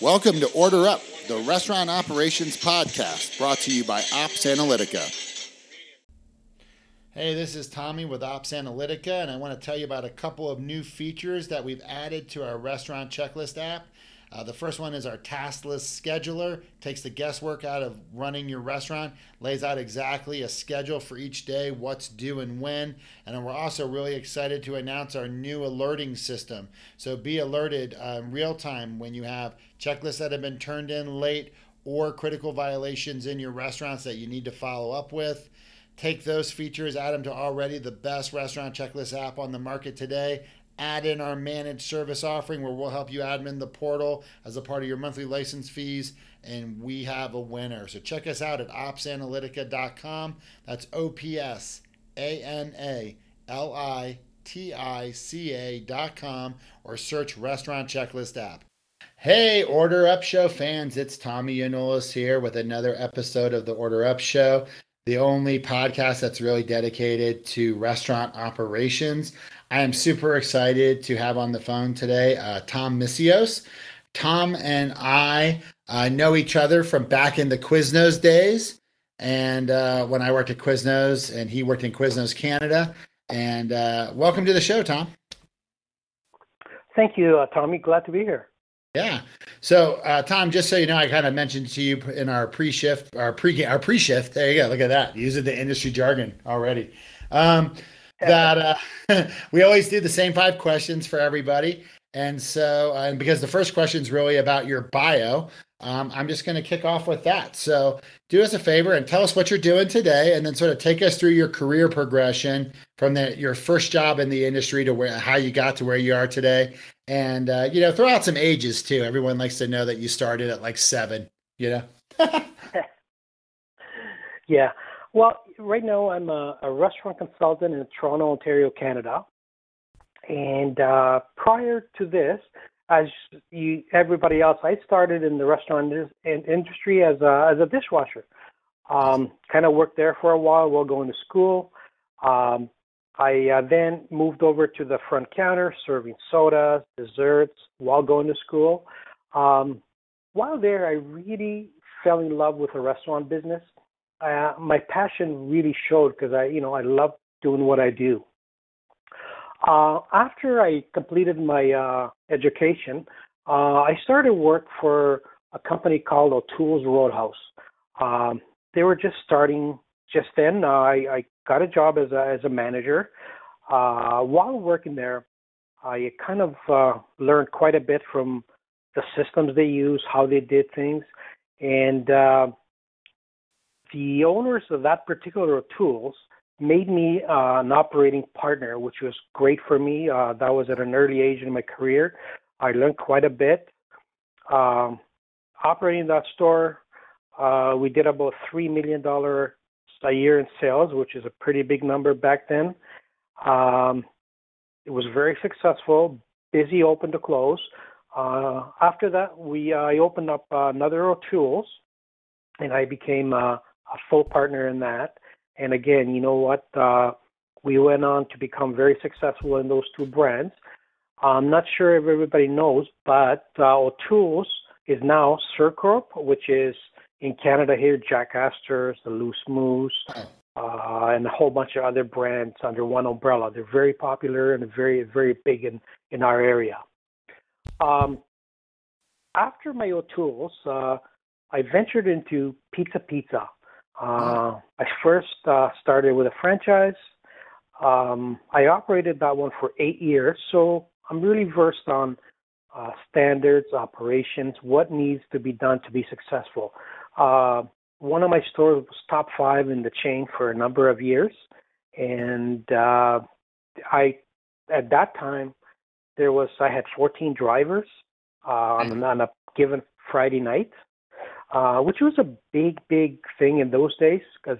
Welcome to Order Up, the Restaurant Operations Podcast, brought to you by Ops Analytica. Hey, this is Tommy with Ops Analytica, and I want to tell you about a couple of new features that we've added to our restaurant checklist app. The first one is our task list scheduler. It takes the guesswork out of running your restaurant, lays out exactly a schedule for each day, what's due and when. And then we're also really excited to announce our new alerting system. So be alerted real time when you have checklists that have been turned in late or critical violations in your restaurants that you need to follow up with. Take those features, add them to already the best restaurant checklist app on the market today. Add in our managed service offering where we'll help you admin the portal as a part of your monthly license fees, and we have a winner. So check us out at opsanalytica.com. That's opsanalytica.com or search Restaurant Checklist app. Hey, Order Up Show fans, it's Tommy Yanulis here with another episode of the Order Up Show, the only podcast that's really dedicated to restaurant operations. I am super excited to have on the phone today Tom Misios. Tom and I know each other from back in the Quiznos days, and when I worked at Quiznos and he worked in Quiznos Canada. And welcome to the show, Tom. Thank you, Tommy. Glad to be here. Yeah. So, Tom, just so you know, I kind of mentioned to you in our pre-shift, our pre-shift. There you go. Look at that. Using the industry jargon already. That we always do the same five questions for everybody. And so, and because the first question is really about your bio, I'm just going to kick off with that. So do us a favor and tell us what you're doing today, and then sort of take us through your career progression from your first job in the industry to where, how you got to where you are today. And, you know, throw out some ages too. Everyone likes to know that you started at like 7, you know? Yeah. Well, right now I'm a restaurant consultant in Toronto, Ontario, Canada. And prior to this, as everybody else, I started in the restaurant industry as a dishwasher. Kind of worked there for a while going to school. I then moved over to the front counter, serving sodas, desserts while going to school. While there, I really fell in love with the restaurant business. My passion really showed because I love doing what I do. After I completed my education, I started work for a company called O'Toole's Roadhouse. They were just starting just then. I got a job as a manager. While working there, I kind of learned quite a bit from the systems they use, how they did things, and the owners of that particular O'Toole's made me an operating partner, which was great for me. That was at an early age in my career. I learned quite a bit. Operating that store, we did about $3 million a year in sales, which is a pretty big number back then. It was very successful, busy open to close. After that, I opened up another O'Toole's, and I became a full partner in that. And again, you know what? We went on to become very successful in those two brands. I'm not sure if everybody knows, but O'Toole's is now Circorp, which is in Canada here, Jack Astor's, the Loose Moose, and a whole bunch of other brands under one umbrella. They're very popular and very, very big in our area. After my O'Toole's, I ventured into Pizza Pizza. I first started with a franchise. I operated that one for 8 years, so I'm really versed on standards, operations, what needs to be done to be successful. One of my stores was top 5 in the chain for a number of years, and at that time I had 14 drivers on a given Friday night. Which was a big thing in those days because,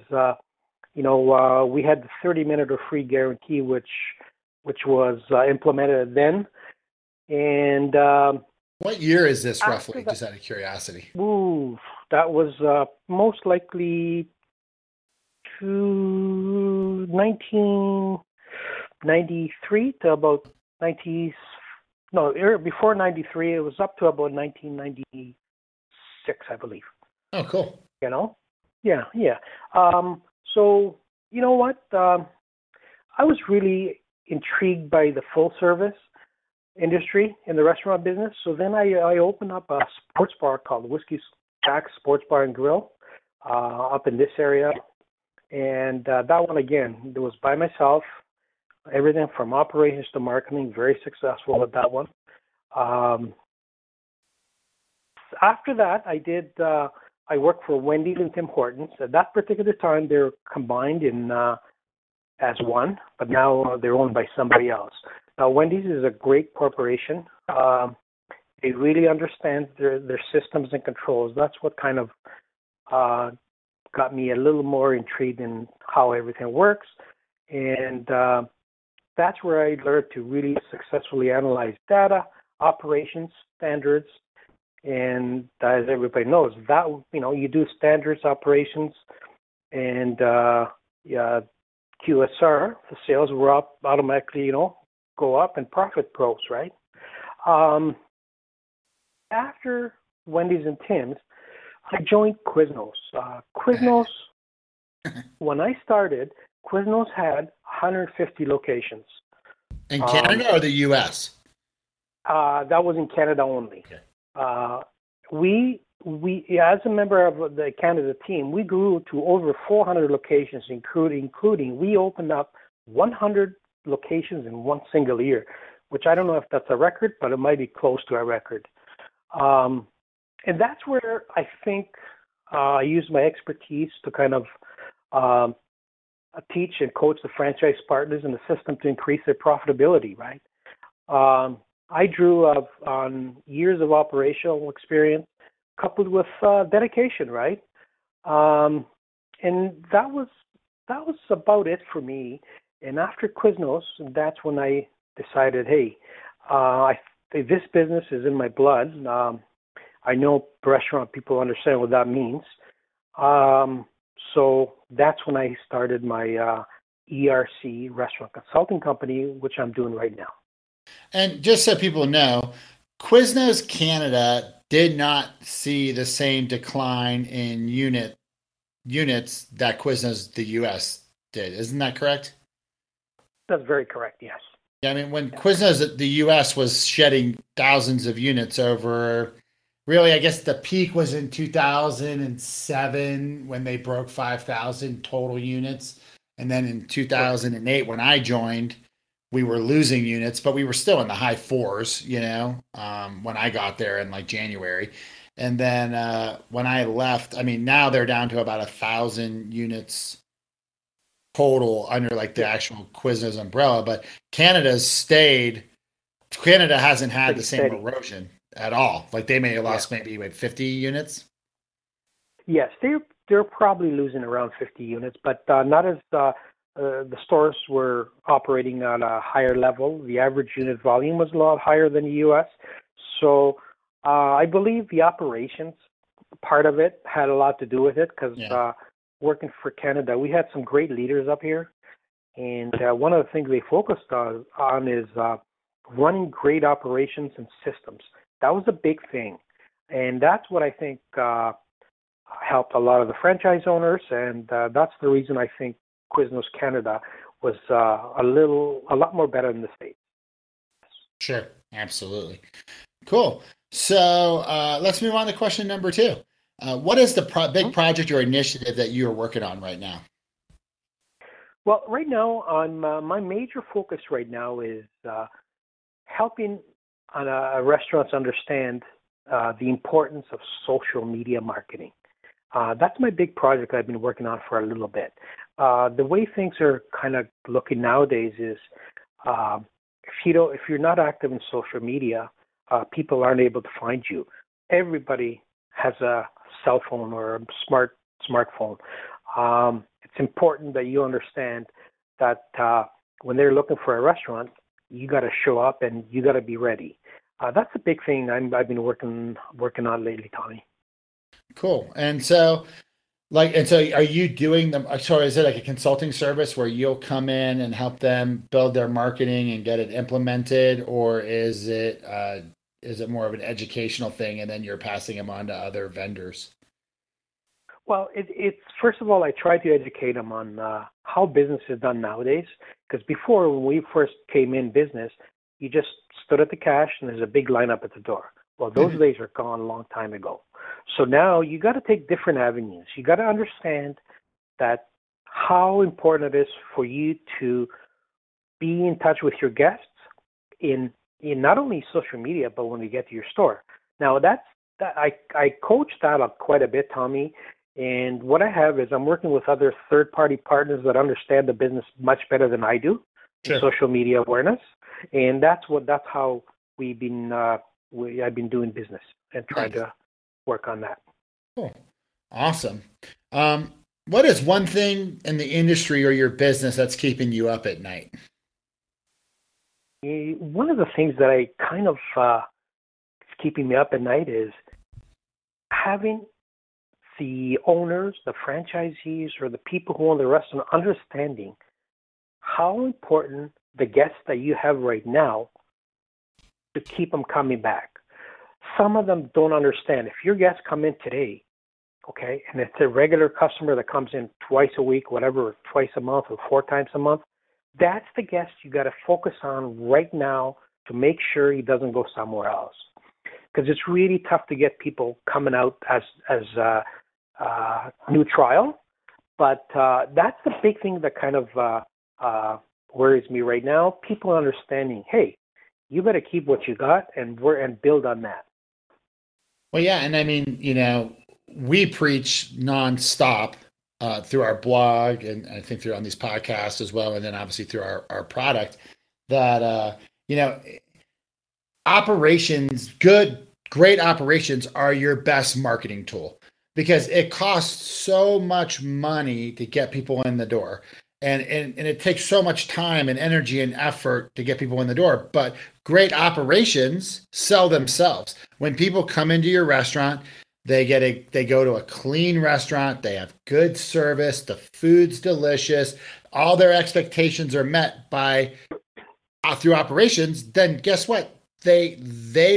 we had the 30-minute or free guarantee, which was implemented then. And what year is this roughly, just out of curiosity? Ooh, that was most likely 1993 to about 90, No, before 93, it was up to about 1996, I believe. Oh, cool. You know? Yeah, yeah. So, you know what? I was really intrigued by the full-service industry in the restaurant business. So then I opened up a sports bar called Whiskey Jack Sports Bar and Grill up in this area. And that one, again, it was by myself. Everything from operations to marketing, very successful at that one. After that, I worked for Wendy's and Tim Hortons. At that particular time, they're combined in as one, but now they're owned by somebody else. Now, Wendy's is a great corporation. They really understand their systems and controls. That's what kind of got me a little more intrigued in how everything works. And that's where I learned to really successfully analyze data, operations, standards, and as everybody knows, that you do standards, operations, and QSR. The sales were up automatically, go up, and profit grows, right? After Wendy's and Tim's, I joined Quiznos. Quiznos, when I started, Quiznos had 150 locations. In Canada or the U.S.? That was in Canada only. Okay. We as a member of the Canada team, we grew to over 400 locations, including we opened up 100 locations in one single year, which I don't know if that's a record, but it might be close to a record. And that's where I think I used my expertise to kind of teach and coach the franchise partners in the system to increase their profitability, right? I drew on years of operational experience coupled with dedication, right? And that was about it for me. And after Quiznos, that's when I decided, hey, this business is in my blood. I know restaurant people understand what that means. So that's when I started my ERC restaurant consulting company, which I'm doing right now. And just so people know, Quiznos Canada did not see the same decline in units that Quiznos the U.S. did. Isn't that correct? That's very correct, yes. Yeah, I mean, when Quiznos the U.S. was shedding thousands of units over, really, I guess the peak was in 2007 when they broke 5,000 total units. And then in 2008, when I joined, we were losing units, but we were still in the high fours, when I got there in like January. And then when I left, I mean, now they're down to about 1,000 units total under like the actual Quiznos umbrella. But Canada hasn't had the same erosion at all. Like they may have lost maybe 50 units. Yes, they're probably losing around 50 units, but not as... the stores were operating on a higher level. The average unit volume was a lot higher than the U.S. So I believe the operations part of it had a lot to do with it because working for Canada, we had some great leaders up here. And one of the things they focused on is running great operations and systems. That was a big thing. And that's what I think helped a lot of the franchise owners. And that's the reason I think Quiznos Canada was a lot more better than the States. Sure, absolutely. Cool. So let's move on to question number 2. What is the big project or initiative that you are working on right now? Well, right now, my major focus right now is helping restaurants understand the importance of social media marketing. That's my big project I've been working on for a little bit. The way things are kind of looking nowadays is if you're not active in social media, people aren't able to find you. Everybody has a cell phone or a smartphone. It's important that you understand that when they're looking for a restaurant, you got to show up and you got to be ready. That's a big thing I've been working on lately, Tommy. Cool. And so Like, and so are you doing them? Sorry, is it like a consulting service where you'll come in and help them build their marketing and get it implemented, or is it more of an educational thing and then you're passing them on to other vendors? Well, it's first of all, I try to educate them on how business is done nowadays. Because before, when we first came in business, you just stood at the cash and there's a big lineup at the door. Well, those days are gone a long time ago. So now you got to take different avenues. You got to understand that how important it is for you to be in touch with your guests in not only social media, but when you get to your store. Now, I coach that up quite a bit, Tommy. And what I have is I'm working with other third-party partners that understand the business much better than I do, sure. Social media awareness. And that's how we've been I've been doing business and trying to work on that. Cool. Awesome. What is one thing in the industry or your business that's keeping you up at night? One of the things that I kind of is keeping me up at night is having the owners, the franchisees, or the people who own the restaurant understanding how important the guests that you have right now to keep them coming back. Some of them don't understand. If your guests come in today, okay, and it's a regular customer that comes in twice a week, whatever, or twice a month, or four times a month, that's the guest you got to focus on right now to make sure he doesn't go somewhere else. Because it's really tough to get people coming out as new trial. But that's the big thing that kind of worries me right now. People understanding, hey, you better keep what you got and build on that. Well, yeah. And I mean, you know, we preach nonstop through our blog and I think through on these podcasts as well. And then obviously through our product that, you know, operations, great operations are your best marketing tool because it costs so much money to get people in the door. And it takes so much time and energy and effort to get people in the door. But great operations sell themselves. When people come into your restaurant, they go to a clean restaurant. They have good service. The food's delicious. All their expectations are met by through operations. Then guess what? They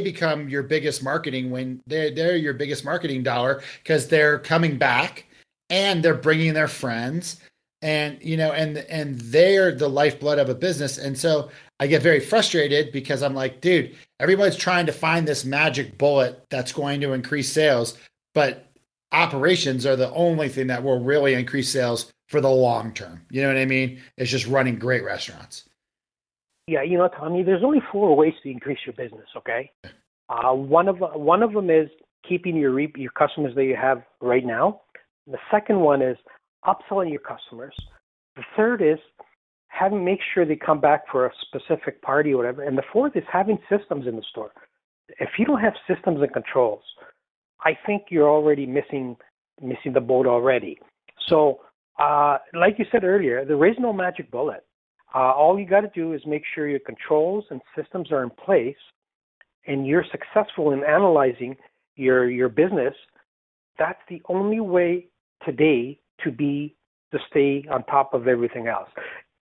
become your biggest marketing when they're your biggest marketing dollar because they're coming back and they're bringing their friends. And, you know, and they're the lifeblood of a business. And so I get very frustrated because I'm like, dude, everybody's trying to find this magic bullet that's going to increase sales, but operations are the only thing that will really increase sales for the long term. You know what I mean? It's just running great restaurants. Yeah. You know, Tommy, there's only four ways to increase your business. Okay. One of them is keeping your customers that you have right now. The second one is upselling your customers. The third is having make sure they come back for a specific party or whatever. And the fourth is having systems in the store. If you don't have systems and controls, I think you're already missing the boat already. So, like you said earlier, there is no magic bullet. All you got to do is make sure your controls and systems are in place, and you're successful in analyzing your business. That's the only way today to stay on top of everything else.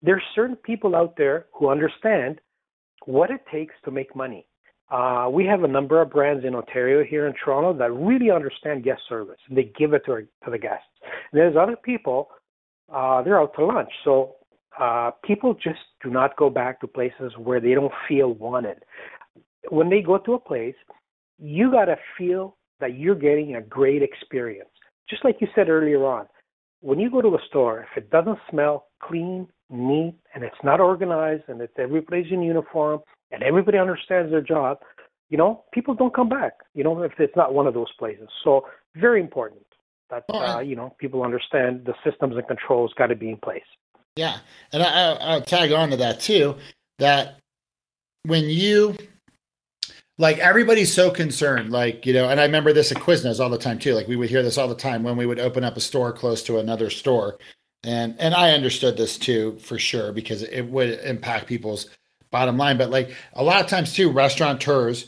There's certain people out there who understand what it takes to make money. We have a number of brands in Ontario here in Toronto that really understand guest service, and they give it to the guests. And there's other people, they're out to lunch. So people just do not go back to places where they don't feel wanted. When they go to a place, you got to feel that you're getting a great experience. Just like you said earlier on, when you go to a store, if it doesn't smell clean, neat, and it's not organized, and it's everybody's in uniform, and everybody understands their job, you know, people don't come back, you know, if it's not one of those places. So very important that, you know, people understand the systems and controls got to be in place. Yeah. And I'll tag on to that too, that when you – like everybody's so concerned, like, you know, and I remember this at Quiznos all the time too. Like we would hear this all the time when we would open up a store close to another store. And I understood this too, for sure, because it would impact people's bottom line. But like a lot of times too, restaurateurs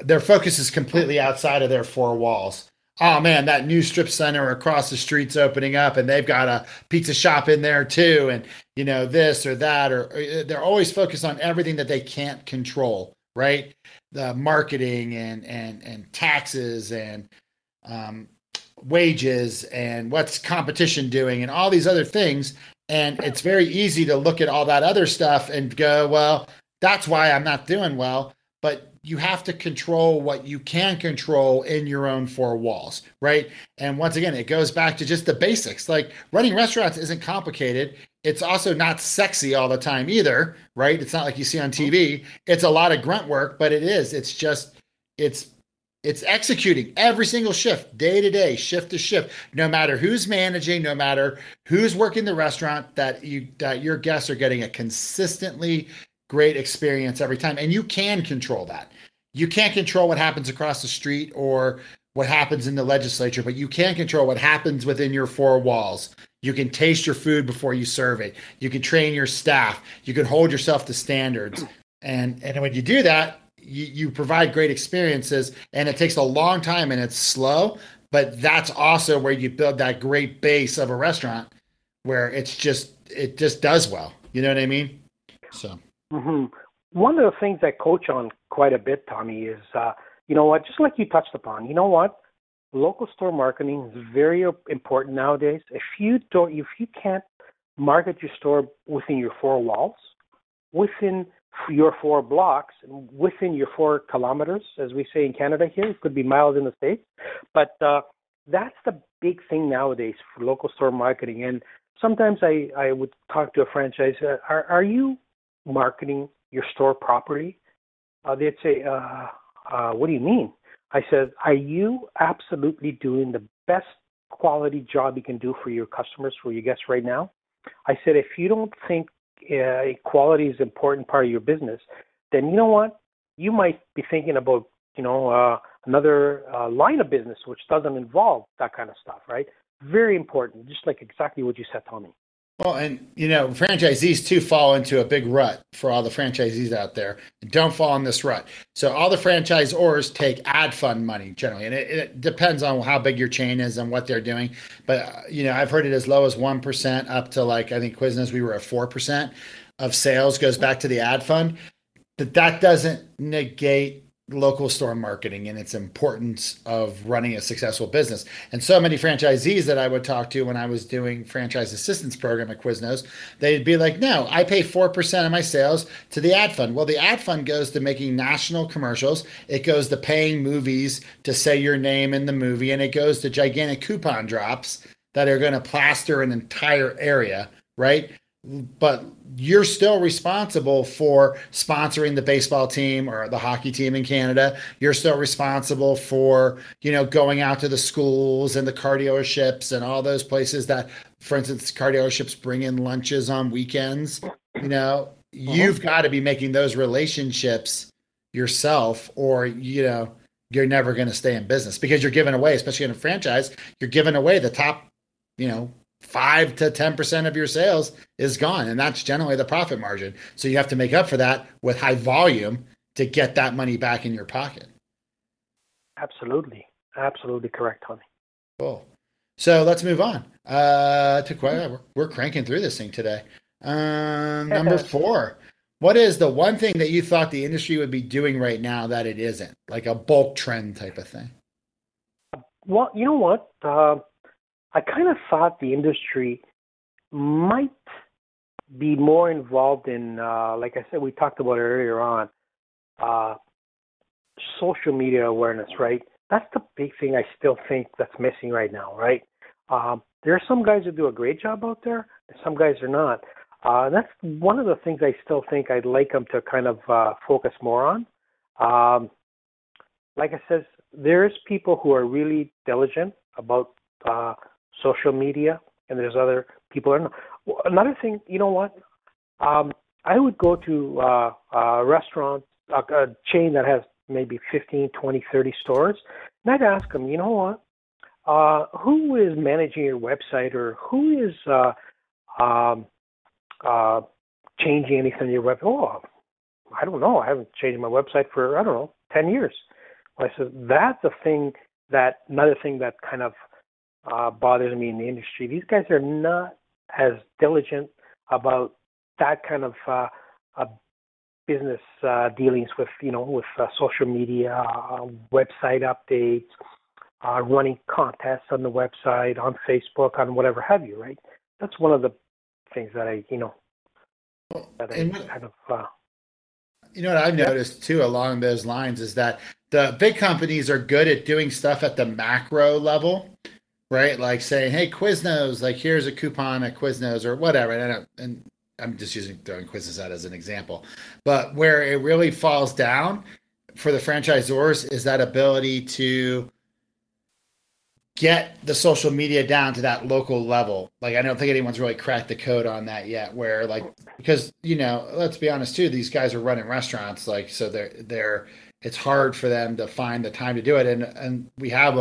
their focus is completely outside of their four walls. Oh man, that new strip center across the street's opening up and they've got a pizza shop in there too. And, you know, this or that, or they're always focused on everything that they can't control, right? The marketing and taxes and wages and what's competition doing and all these other things. And it's very easy to look at all that other stuff and go, well, that's why I'm not doing well. But you have to control what you can control in your own four walls, right? And once again, it goes back to just the basics. Like running restaurants isn't complicated. It's also not sexy all the time either, right? It's not like you see on TV. It's a lot of grunt work, but it is. It's just, it's executing every single shift, day to day, shift to shift, no matter who's managing, no matter who's working the restaurant, that your guests are getting a consistently great experience every time. And you can control that. You can't control what happens across the street or what happens in the legislature, but you can control what happens within your four walls. You can taste your food before you serve it. You can train your staff. You can hold yourself to standards. And when you do that, you provide great experiences, and it takes a long time and it's slow, but that's also where you build that great base of a restaurant where it just does well. You know what I mean? So. Mm-hmm. One of the things I coach on quite a bit, Tommy, is, you know what, just like you touched upon, you know what, local store marketing is very important nowadays. If you can't market your store within your four walls, within your four blocks, within your 4 kilometers, as we say in Canada here, it could be miles in the States, but that's the big thing nowadays for local store marketing. And sometimes I would talk to a franchisor, are you marketing your store properly? They'd say, what do you mean? I said, are you absolutely doing the best quality job you can do for your customers, for your guests right now? I said, if you don't think quality is an important part of your business, then you know what? You might be thinking about, another line of business, which doesn't involve that kind of stuff, right? Very important, just like exactly what you said, Tommy. Well, and, franchisees, too, fall into a big rut for all the franchisees out there. Don't fall in this rut. So all the franchisors take ad fund money generally, and it depends on how big your chain is and what they're doing. But, I've heard it as low as 1% up to, like, I think Quiznos, we were at 4% of sales goes back to the ad fund. But that doesn't negate local store marketing and its importance of running a successful business. And so many franchisees that I would talk to when I was doing franchise assistance program at Quiznos, they'd be like, no, I pay 4% of my sales to the ad fund. Well, the ad fund goes to making national commercials. It goes to paying movies to say your name in the movie. And it goes to gigantic coupon drops that are going to plaster an entire area, right? But you're still responsible for sponsoring the baseball team or the hockey team in Canada. You're still responsible for, going out to the schools and the car dealerships and all those places that, for instance, car dealerships bring in lunches on weekends. You've got to be making those relationships yourself, or, you're never going to stay in business, because you're giving away, especially in a franchise, you're giving away the top, 5 to 10% of your sales is gone. And that's generally the profit margin. So you have to make up for that with high volume to get that money back in your pocket. Absolutely. Absolutely correct, Tommy. Cool. So let's move on. We're cranking through this thing today. Number 4, what is the one thing that you thought the industry would be doing right now that it isn't, like a bulk trend type of thing? Well, you know what? I kind of thought the industry might be more involved in, like I said, we talked about it earlier on, social media awareness, right? That's the big thing I still think that's missing right now, right? There are some guys who do a great job out there, and some guys are not. That's one of the things I still think I'd like them to kind of focus more on. Like I said, there's people who are really diligent about social media, and there's other people. Another thing, you know what? I would go to a restaurant, a chain that has maybe 15, 20, 30 stores, and I'd ask them, you know what? Who is managing your website, or who is changing anything on your website? Oh, I don't know. I haven't changed my website for, 10 years. Well, I said, that's a thing that another thing that kind of bothers me in the industry. These guys are not as diligent about that kind of business dealings with, you know, with social media, website updates, running contests on the website, on Facebook, on whatever have you, right? That's one of the things that You know what I've noticed too along those lines is that the big companies are good at doing stuff at the macro level, right? Like saying, hey, Quiznos, like here's a coupon at Quiznos or whatever. And I'm just throwing Quiznos out as an example. But where it really falls down for the franchisors is that ability to get the social media down to that local level. Like, I don't think anyone's really cracked the code on that yet, where like, because, you know, let's be honest too, these guys are running restaurants. Like, so it's hard for them to find the time to do it. And we have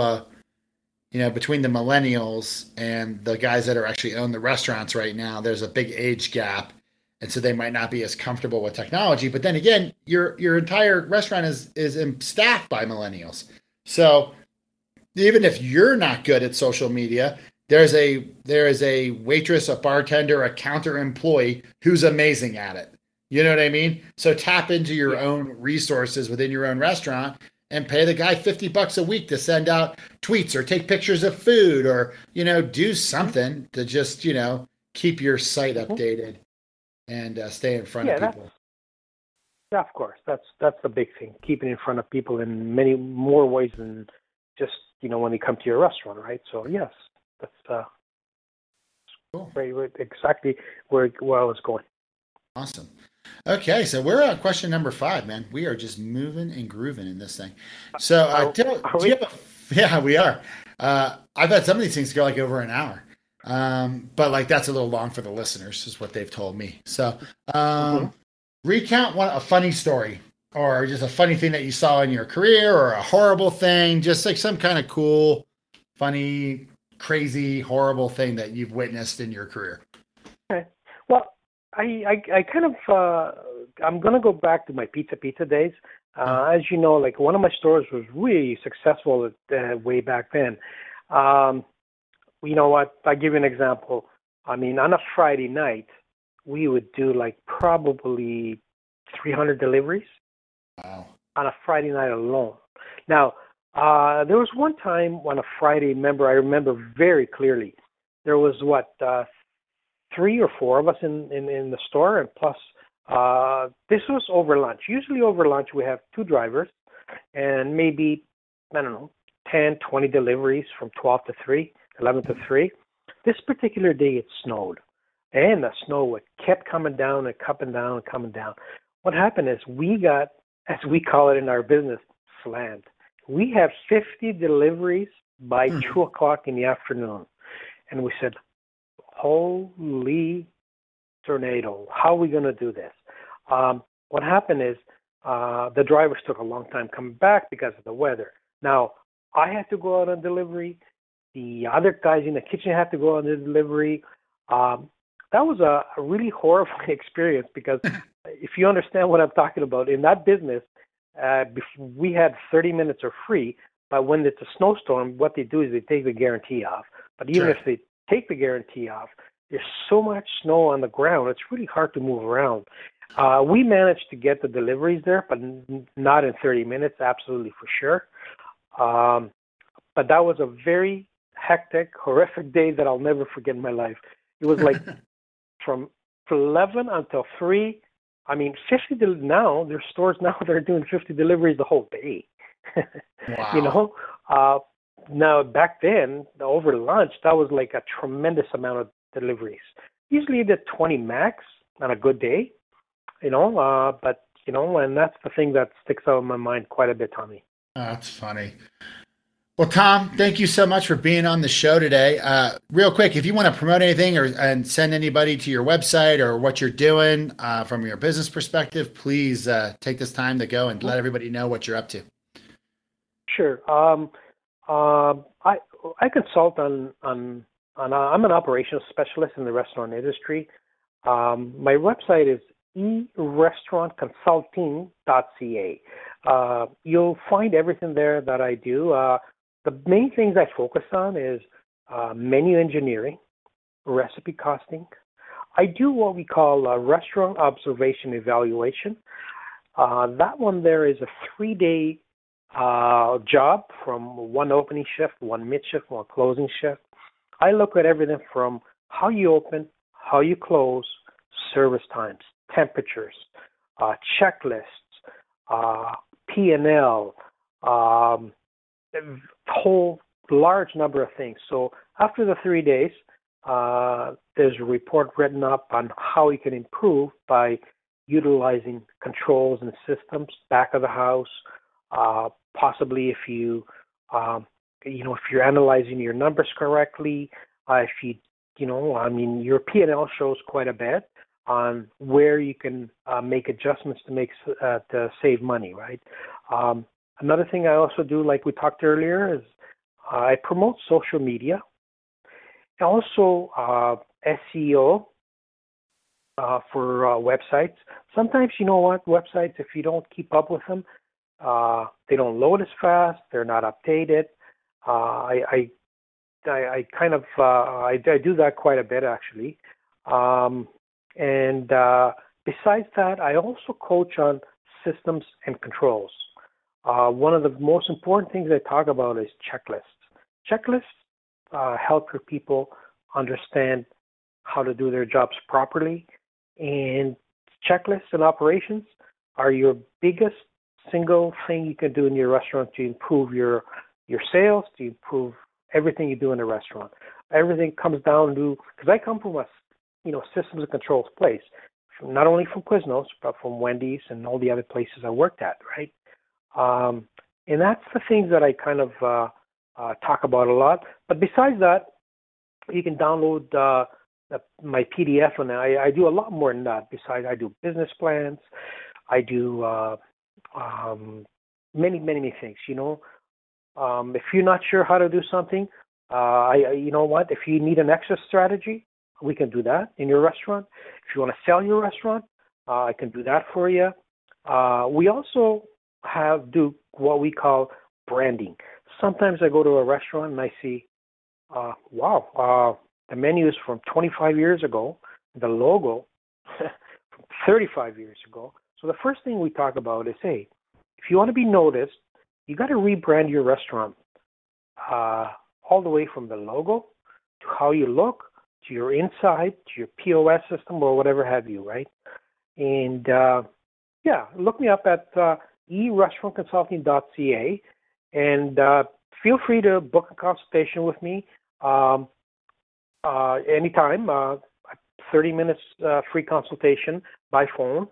between the millennials and the guys that are actually own the restaurants right now, there's a big age gap. And so they might not be as comfortable with technology, but then again, your entire restaurant is staffed by millennials. So even if you're not good at social media, there is a waitress, a bartender, a counter employee who's amazing at it. You know what I mean? So tap into your own resources within your own restaurant and pay the guy $50 a week to send out tweets or take pictures of food or, you know, do something to just, you know, keep your site updated and stay in front of people. Yeah, of course. That's the big thing. Keeping in front of people in many more ways than just, you know, when they come to your restaurant, right? So yes, that's cool. Right, exactly where I was going. Awesome. Okay, so we're on question number 5, man. We are just moving and grooving in this thing. So we are. I've had some of these things go like over an hour, but like that's a little long for the listeners, is what they've told me. So recount a funny story. Or just a funny thing that you saw in your career, or a horrible thing, just like some kind of cool, funny, crazy, horrible thing that you've witnessed in your career. Okay. Well, I kind of, I'm going to go back to my Pizza days. As you know, like one of my stores was really successful way back then. You know what? I'll give you an example. I mean, on a Friday night, we would do like probably 300 deliveries. Wow. On a Friday night alone. Now, there was one time on a Friday, I remember very clearly, there was 3 or 4 of us in the store, and plus, this was over lunch. Usually over lunch, we have 2 drivers and maybe, 10, 20 deliveries from 12 to 3, 11 to 3. This particular day, it snowed, and the snow kept coming down and coming down. What happened is we got, as we call it in our business, slammed. We have 50 deliveries by 2 o'clock in the afternoon. And we said, holy tornado, how are we going to do this? What happened is the drivers took a long time coming back because of the weather. Now, I had to go out on delivery. The other guys in the kitchen had to go on the delivery. That was a really horrifying experience because if you understand what I'm talking about, in that business, we had 30 minutes are free, but when it's a snowstorm, what they do is they take the guarantee off. But even if they take the guarantee off, there's so much snow on the ground, it's really hard to move around. We managed to get the deliveries there, but not in 30 minutes, absolutely for sure. But that was a very hectic, horrific day that I'll never forget in my life. It was like from 11 until 3. I mean, 50 now, there's stores now that are doing 50 deliveries the whole day. Wow. You know? Now, back then, over lunch, that was like a tremendous amount of deliveries. Usually the 20 max on a good day, you know? But, you know, and that's the thing that sticks out in my mind quite a bit, Tommy. That's funny. Well, Tom, thank you so much for being on the show today. Real quick, if you want to promote anything and send anybody to your website or what you're doing from your business perspective, please take this time to go and let everybody know what you're up to. Sure. I consult on I'm an operations specialist in the restaurant industry. My website is eRestaurantConsulting.ca. You'll find everything there that I do. The main things I focus on is menu engineering, recipe costing. I do what we call a restaurant observation evaluation. That one there is a 3-day job from one opening shift, one mid-shift, one closing shift. I look at everything from how you open, how you close, service times, temperatures, checklists, P&L, a whole large number of things. So after the 3 days, there's a report written up on how you can improve by utilizing controls and systems, back of the house, possibly if you, if you're analyzing your numbers correctly, your P&L shows quite a bit on where you can make adjustments to save money, right? Another thing I also do, like we talked earlier, is I promote social media. Also, SEO for websites. Sometimes, you know what, websites, if you don't keep up with them, they don't load as fast, they're not updated. I do that quite a bit, actually. And besides that, I also coach on systems and controls. One of the most important things I talk about is checklists. Checklists help your people understand how to do their jobs properly. And checklists and operations are your biggest single thing you can do in your restaurant to improve your sales, to improve everything you do in the restaurant. Everything comes down to, because I come from a systems and controls place, not only from Quiznos, but from Wendy's and all the other places I worked at, right? And that's the things that I kind of talk about a lot. But besides that, you can download my PDF, and I do a lot more than that. Besides, I do business plans, I do many things. If you're not sure how to do something, if you need an extra strategy, we can do that in your restaurant. If you want to sell your restaurant, I can do that for you. We also do what we call branding. Sometimes I go to a restaurant and I see, the menu is from 25 years ago, the logo from 35 years ago. So the first thing we talk about is, hey, if you want to be noticed, you got to rebrand your restaurant all the way from the logo to how you look, to your inside, to your POS system or whatever have you, right? And, look me up at eRestaurantConsulting.ca. And feel free to book a consultation with me anytime, 30 minutes free consultation by phone.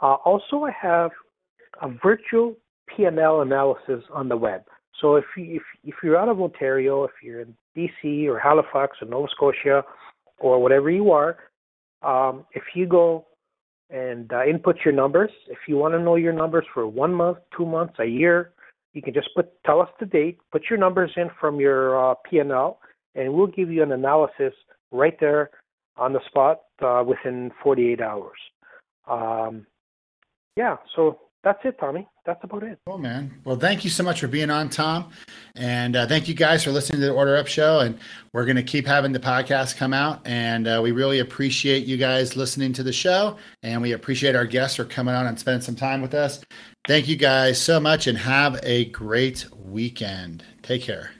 Also, I have a virtual P&L analysis on the web. So if you're out of Ontario, if you're in BC or Halifax or Nova Scotia or whatever you are, if you go and input your numbers, if you want to know your numbers for 1 month, 2 months, a year, you can just tell us the date, put your numbers in from your P&L, and we'll give you an analysis right there on the spot within 48 hours. So that's it, Tommy. That's about it. Cool, man. Well, thank you so much for being on, Tom. And thank you guys for listening to the Order Up Show. And we're going to keep having the podcast come out. And we really appreciate you guys listening to the show. And we appreciate our guests for coming on and spending some time with us. Thank you guys so much and have a great weekend. Take care.